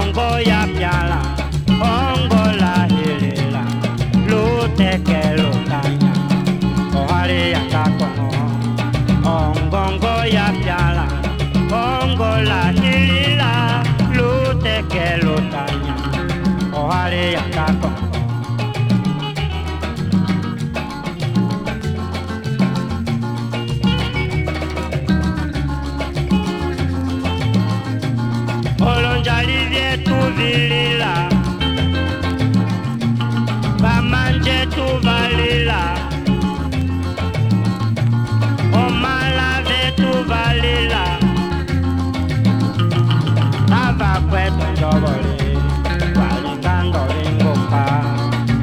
bongo ya piala, bongo la hilela, luteke lutanya, ohari ya kakono. Bongo ya piala, bongo la hilela, luteke lutanya, ohari ya kakono. Vilila, va manger tout valila, on m'a lavé tout valila, ça va puesto yo volé, valicando vengo pa,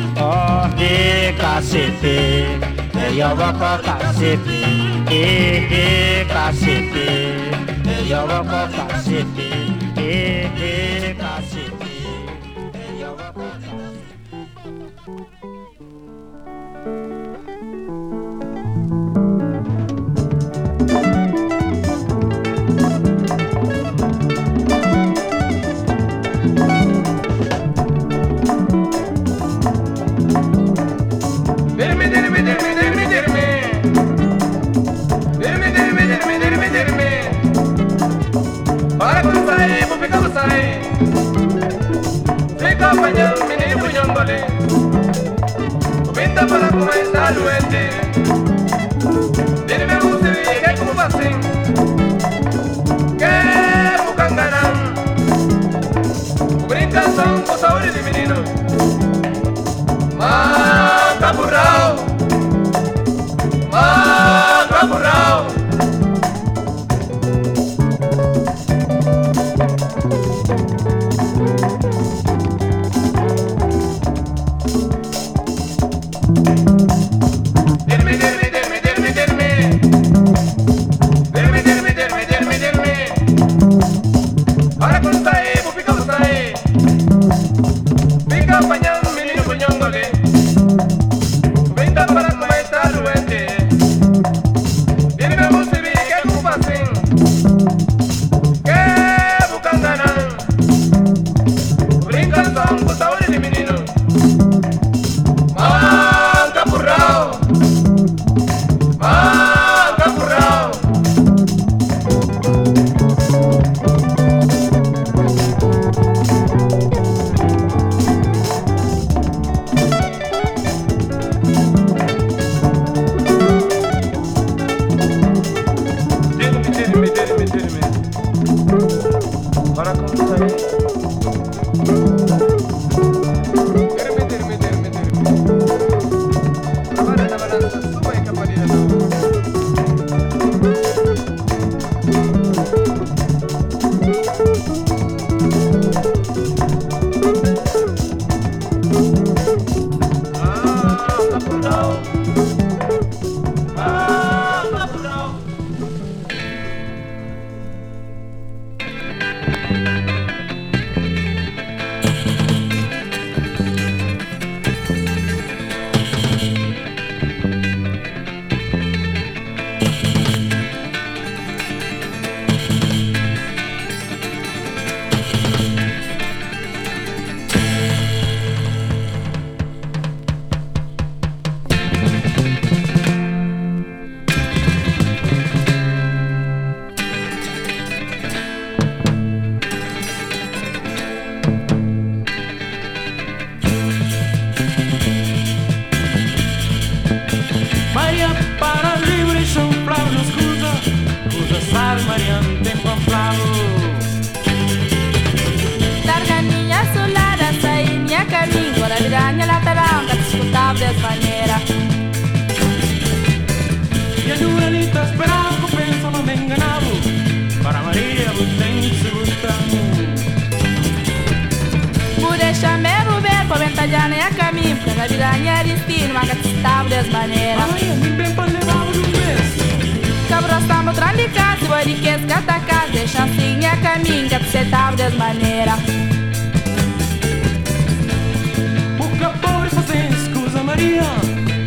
Oh e kasiti, yoboko kasiti. E kasiti, yoboko kasiti. E kasiti, yoboko kasiti. María para libre son flavos, cusa, cusa sal mariante con flavo. Targaniña solara, saíña camingo, la viraña la taranga, disfrutable es manera. Y el uralita esperaba, pensa, no me enganabo, para María busquen y se gustan. Pude chamero ver, poventallana y a camingo, la viraña de espino, acá das maneiras. Ai, me bem pra levar um mês. Cabras tá mostrando de casa, vou de que escatacar, deixa assim a caminho, que você tá das maneiras. O capor fazendo escusa Maria,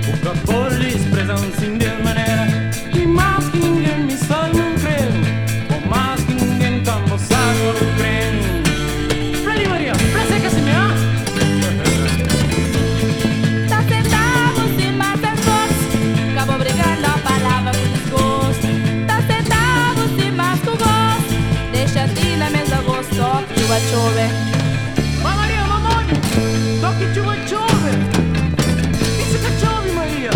o capor lhes prezando assim de maneira. E mais que ninguém me sabe não creio, ou mais que ninguém também sabe não creio. Freddy Maria, presta que se me ama. Chuva chove. Ma Maria, mamone, so che chuva chove. Dice che chove Maria.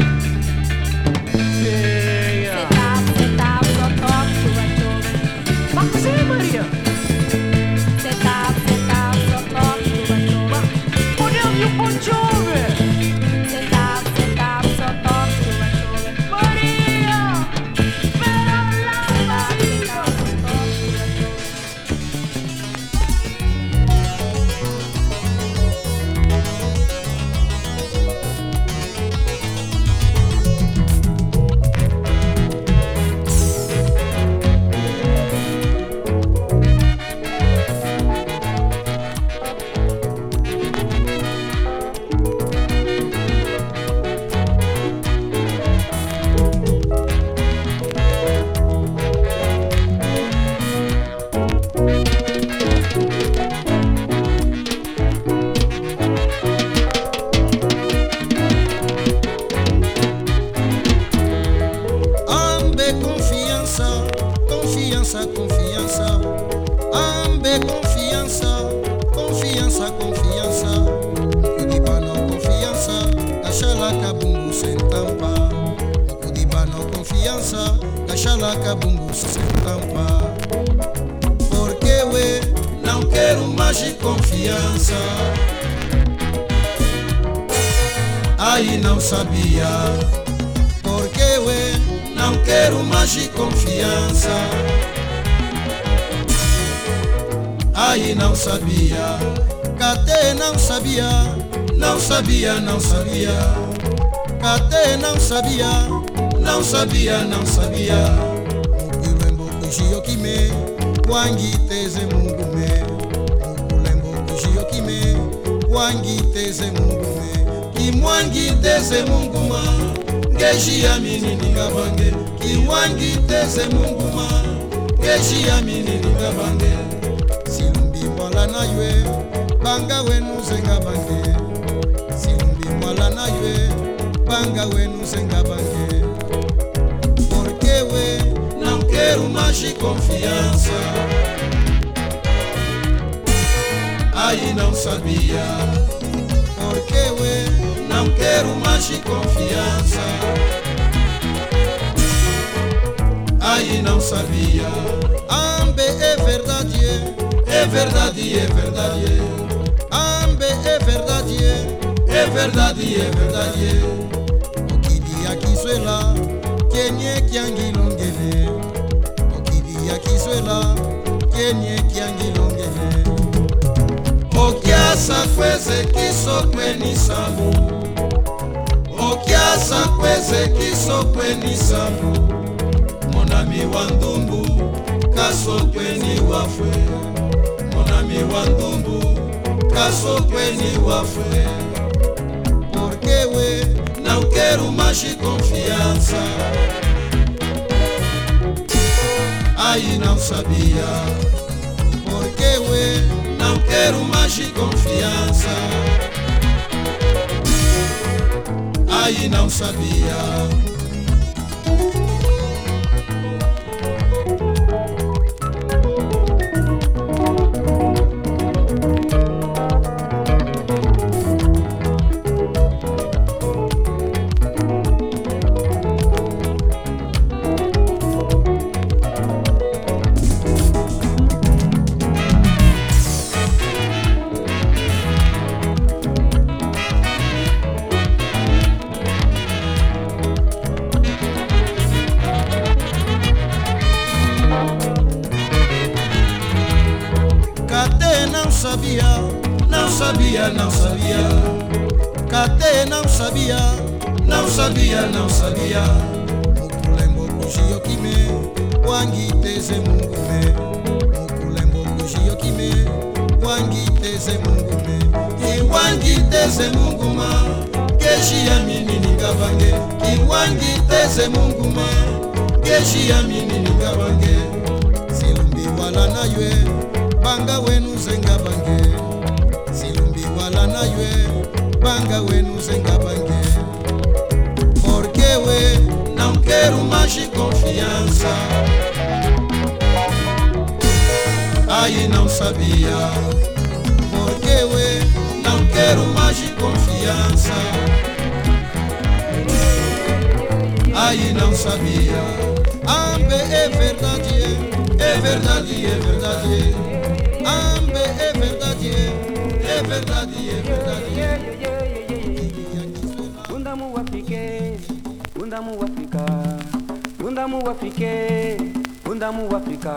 Setap, so top, chuva chove. Ma cos'è Maria? Setap, so top, chuva chove. Poniamo più buon chove. Setap, so top, chuva chove. Maria, però la vita. não sabia. O problema hoje eu que me wangi teze mungu me. O problema hoje eu que me wangi teze mungu me. E wangi teze mungu ma keshi ya mimi nikabange. E wangi teze mungu ma keshi ya mimi nikabange. Silumbi wala na yue banga wenu zenga bange. Silumbi wala na yue banga wenu zenga bange. Não quero mais de confiança. Aí não sabia. Porque eu não quero mais de confiança. Aí não sabia. Ambe é verdade. Ambe é verdade. Undamu Afrique. Undamu Africa.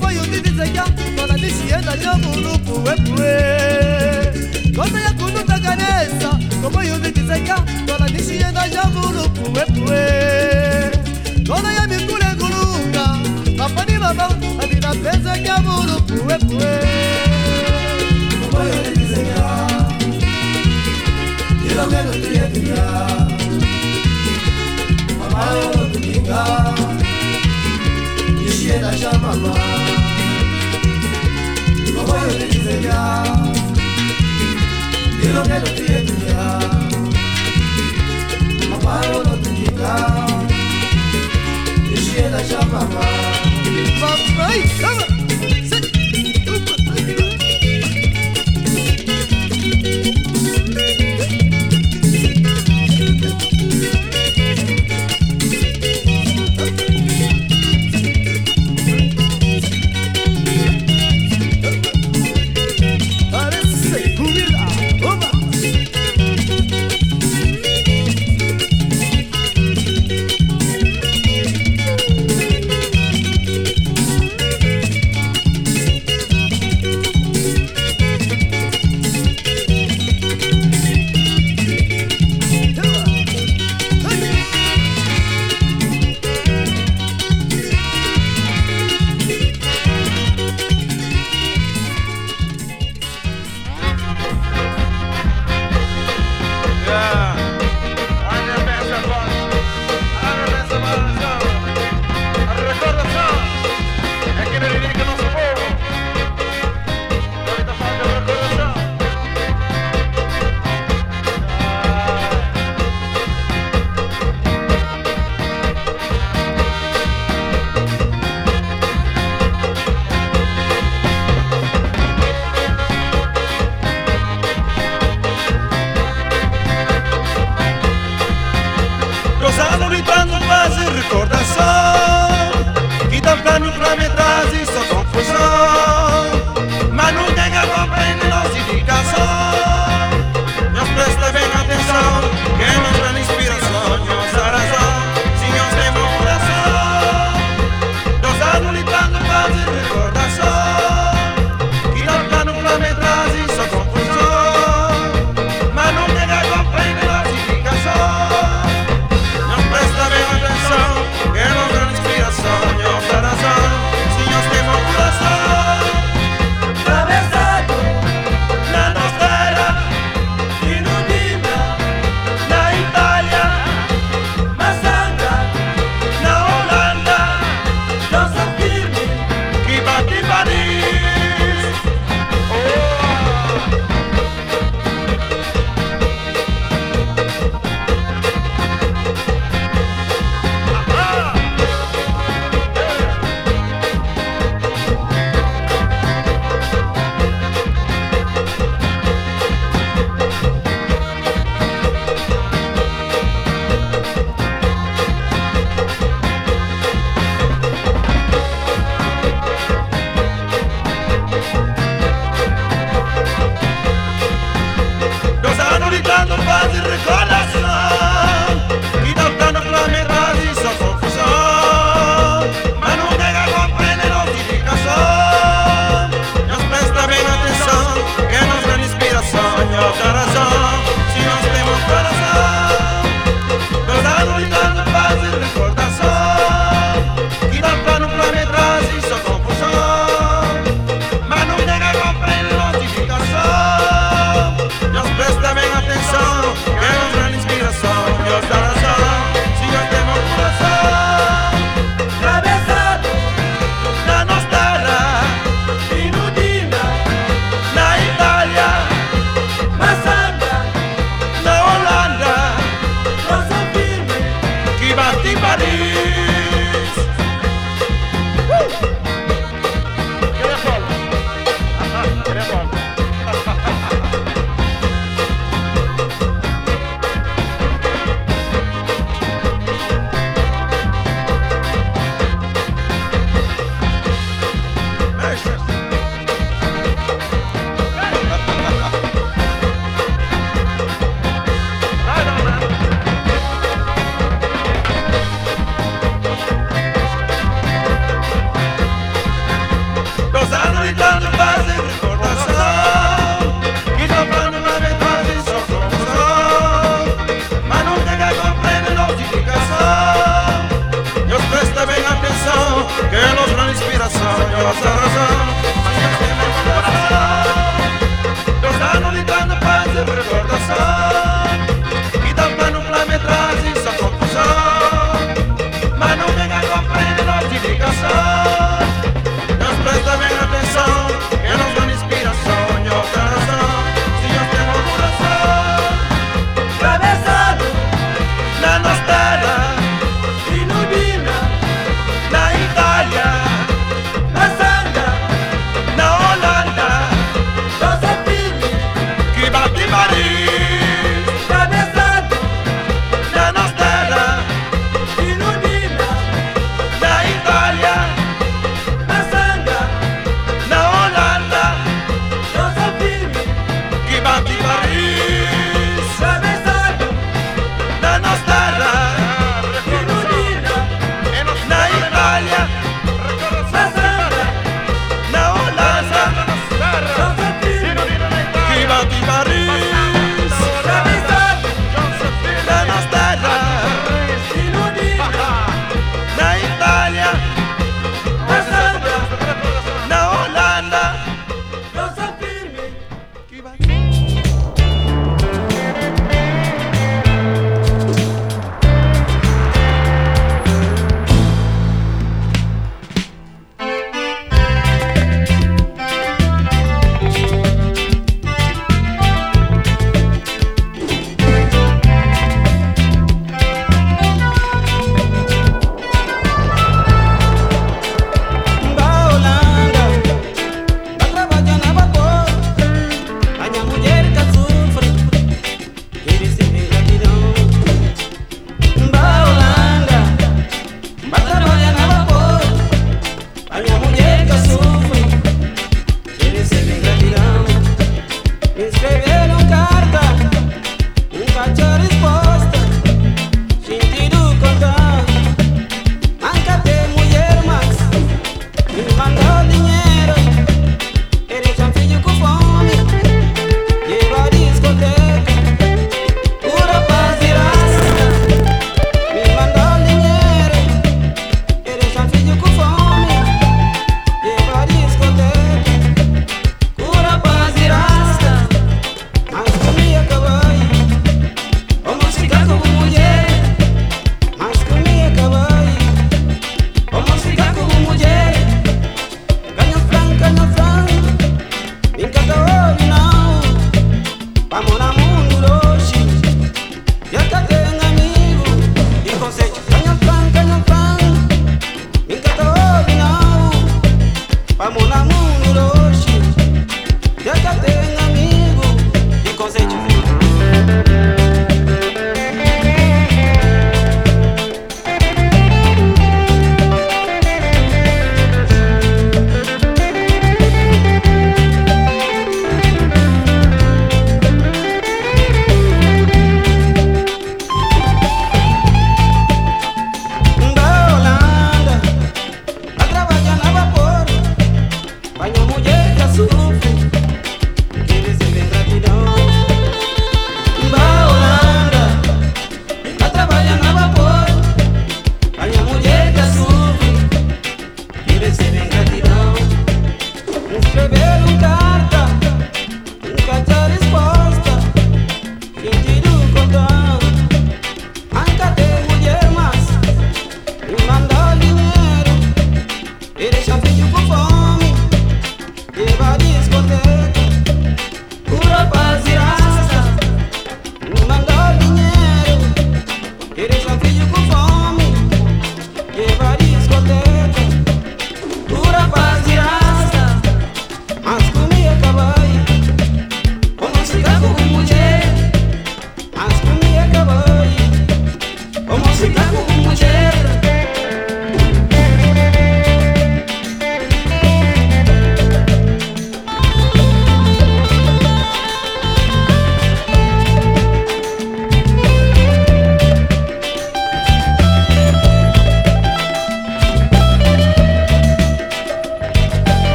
Kwa yu divize ya Kwa nisi yenda nyomu lupu wepwe Kwa ya kunu takanesa Kwa yu divize ya Kwa nisi yenda nyomu lupu wepwe Kwa ya mikule kulunga Kapani mama Adina peza nyomu lupu wepwe Kwa yu divize ya Ilo meno tuyetinga Mama yo tukinga Nishiyenda cha mama Kwa yu divize ya Ilo meno tuyetinga Mama yo tukinga Nishiyenda cha mama Mama yo tukinga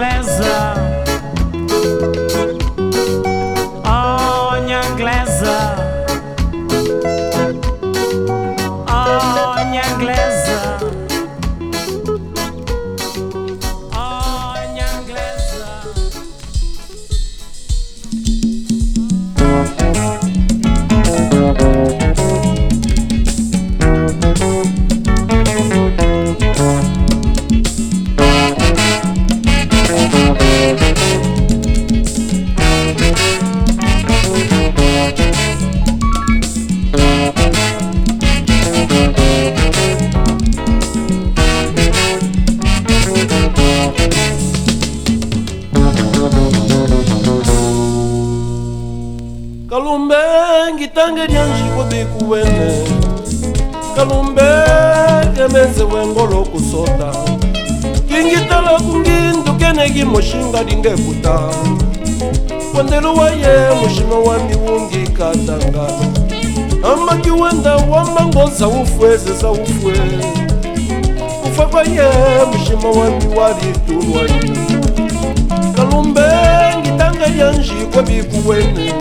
Gleza. ngitange nyanjiko bekuwene kalumbeke menze wengolo kusota kingitala kungindu kenegi moshinga dinge kuta wandelu waye mushima wami wungi katanga ama kiwenda wamangoza ufweze za ufwe ufakwa ye mushima wami walitunwaye kalumbe ngitanga nyanjiko bekuwene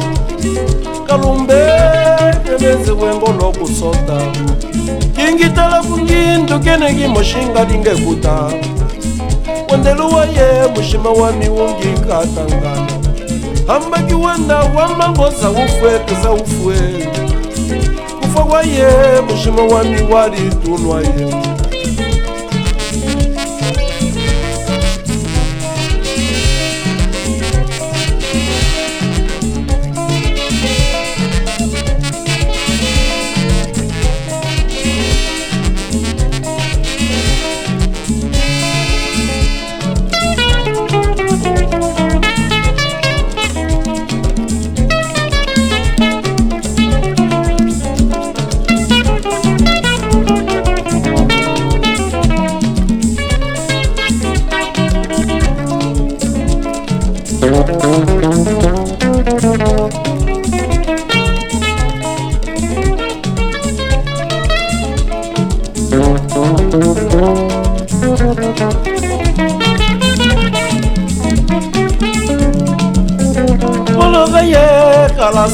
kalumbe menze wengolo kusota kingitala kungindu kenegi moshinga dinge kuta wandelu waye mushima wami wungi katanga amba kiwenda wamangoza ufwe keza ufwe kufa kwa ye mushima wami wali tunwa ye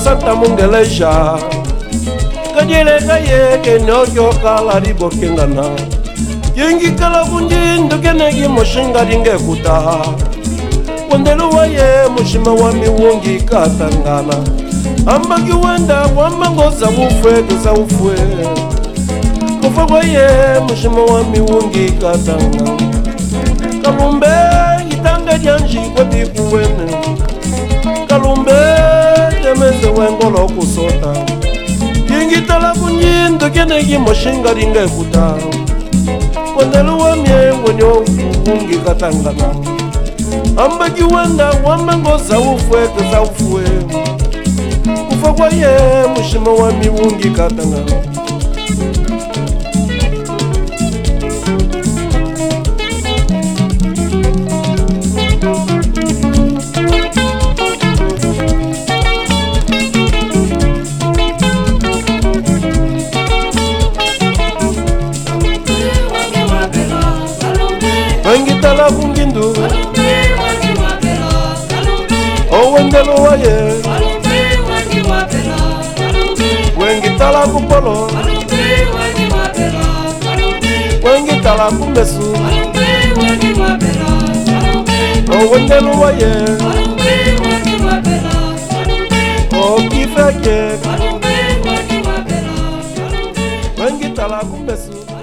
Santa mungeleja kajele kaye kenyo kyoka laribo kengana yengi kala kunjindu kenegi moshinga ringe kuta wandelu waye mushima wami wongi katangana amba kiwenda wamangoza ufwe kuza ufwe kufa kwaye mushima wami wongi katangana kabumbe itanga janji kwa bikuwene kalumbe meze wengolo kusota kingitala kunyindo kenegi moshinga ringa kuta kondeluwa myengo nyo kungi katangana amba kiwenda wamangoza ufwe keza ufwe kufa kwa ye mushima wami wungi katangana Angitala kungindu oh wendelo waye wengitala kupolo wengitala kumesu oh wendelo waye oh kifake wengitala kumesu. Bye.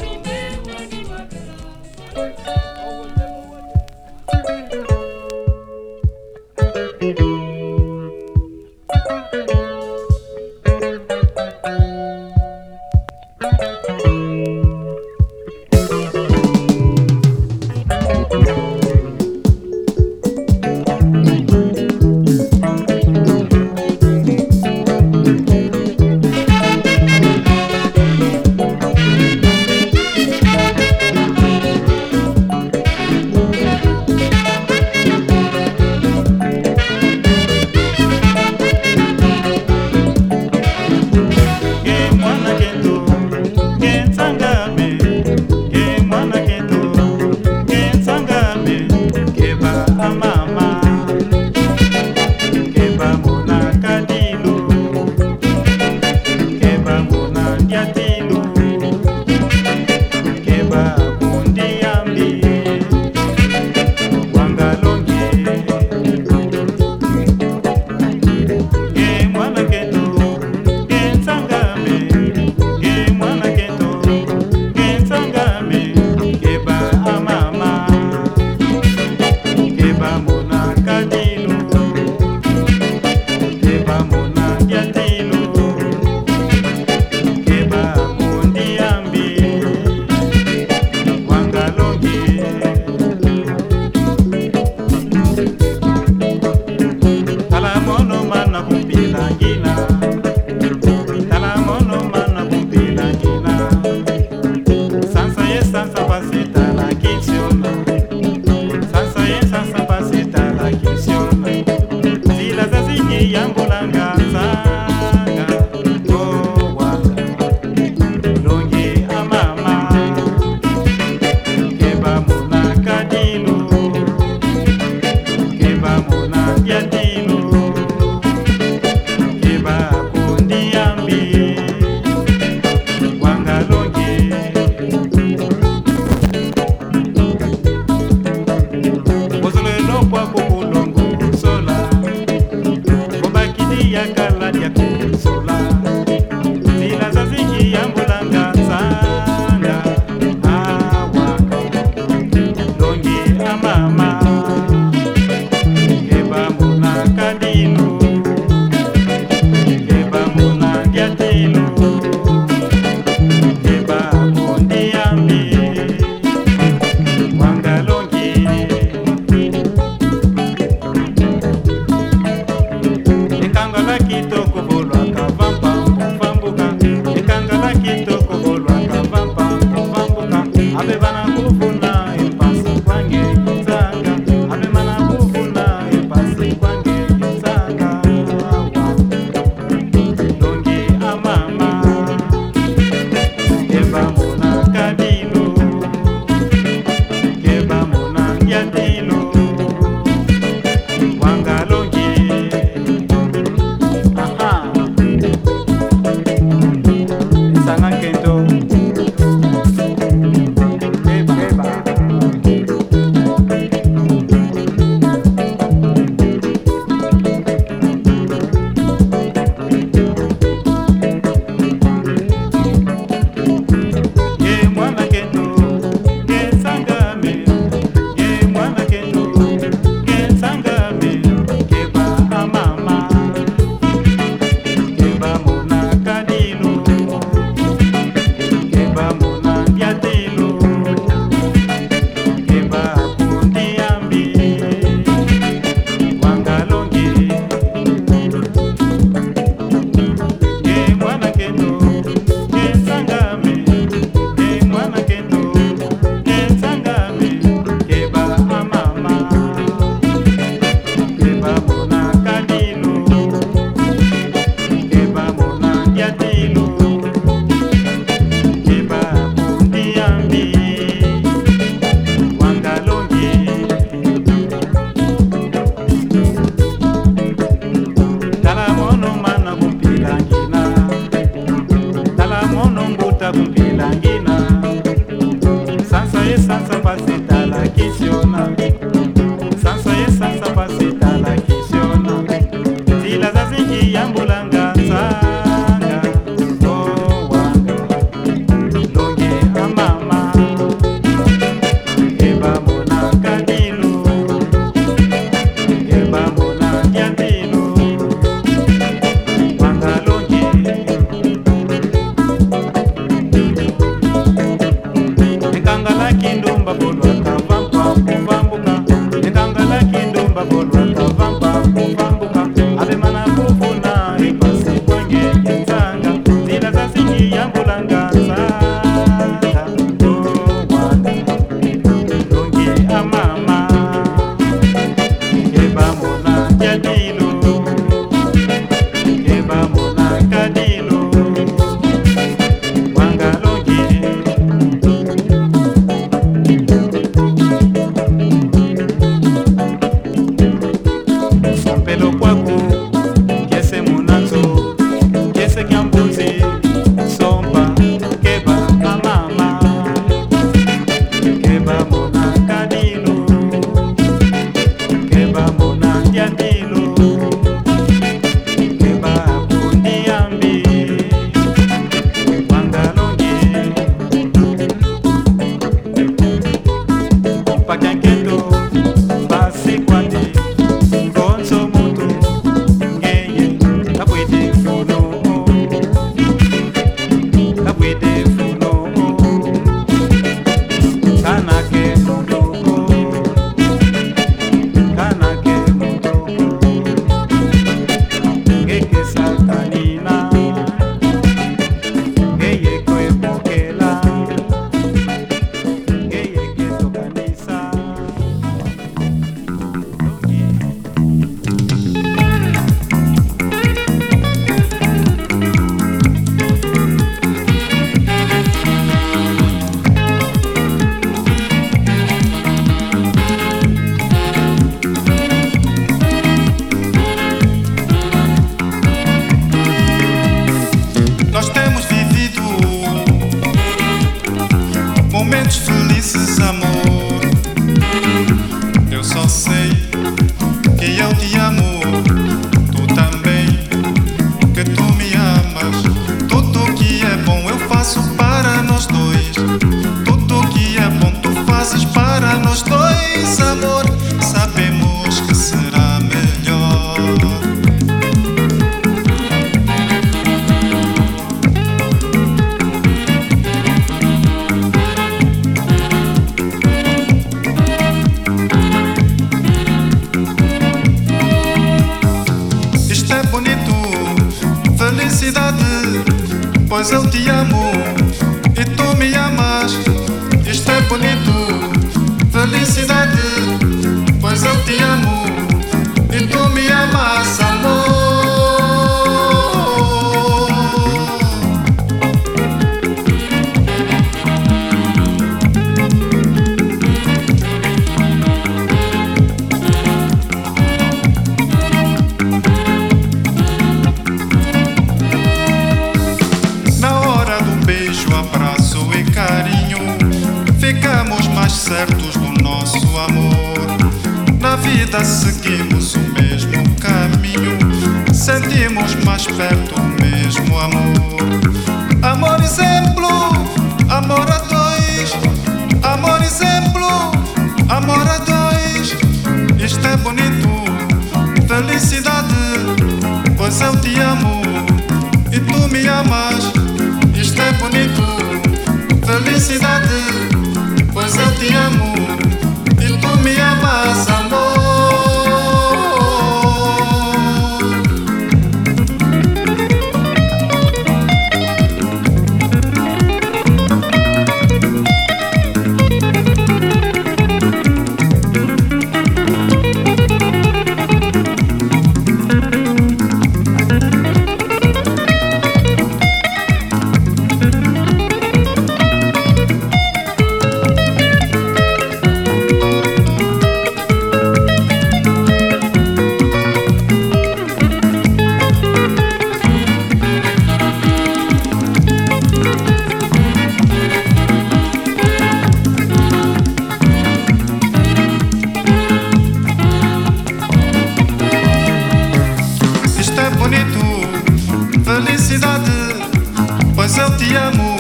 eu te amo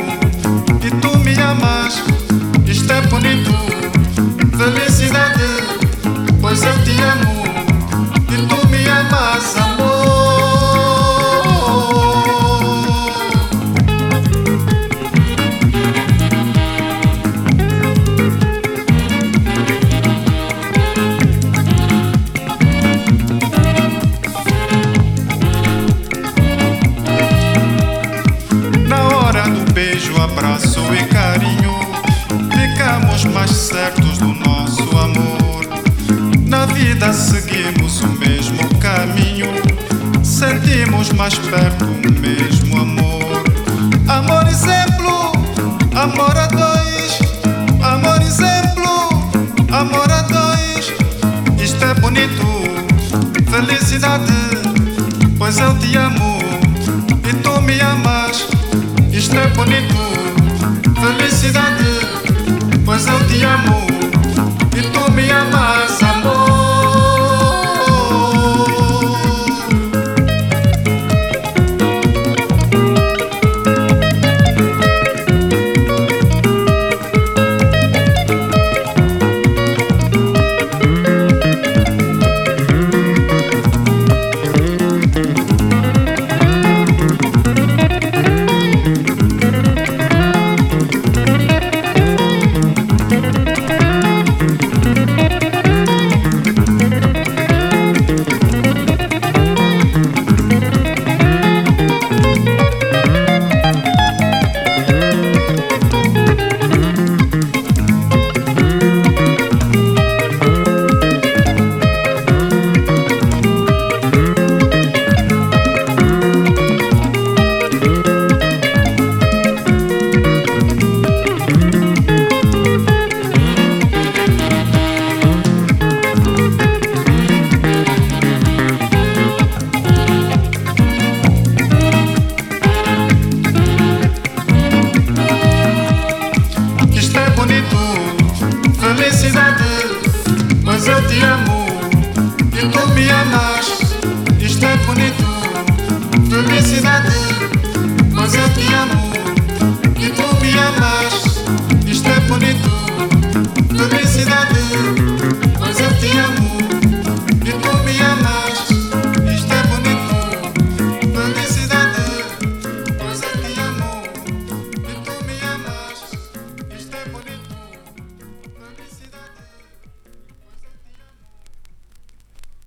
e tu me amas. Isto é bonito, felicidade, pois eu te amo e tu me amas, abraço e carinho. Ficamos mais certos do nosso amor. Na vida seguimos o mesmo caminho. Sentimos mais perto o mesmo amor. Amor exemplo, amor a dois. Amor exemplo, amor a dois. Isto é bonito, felicidade, pois eu te amo e tu me amas. Isto é bonito,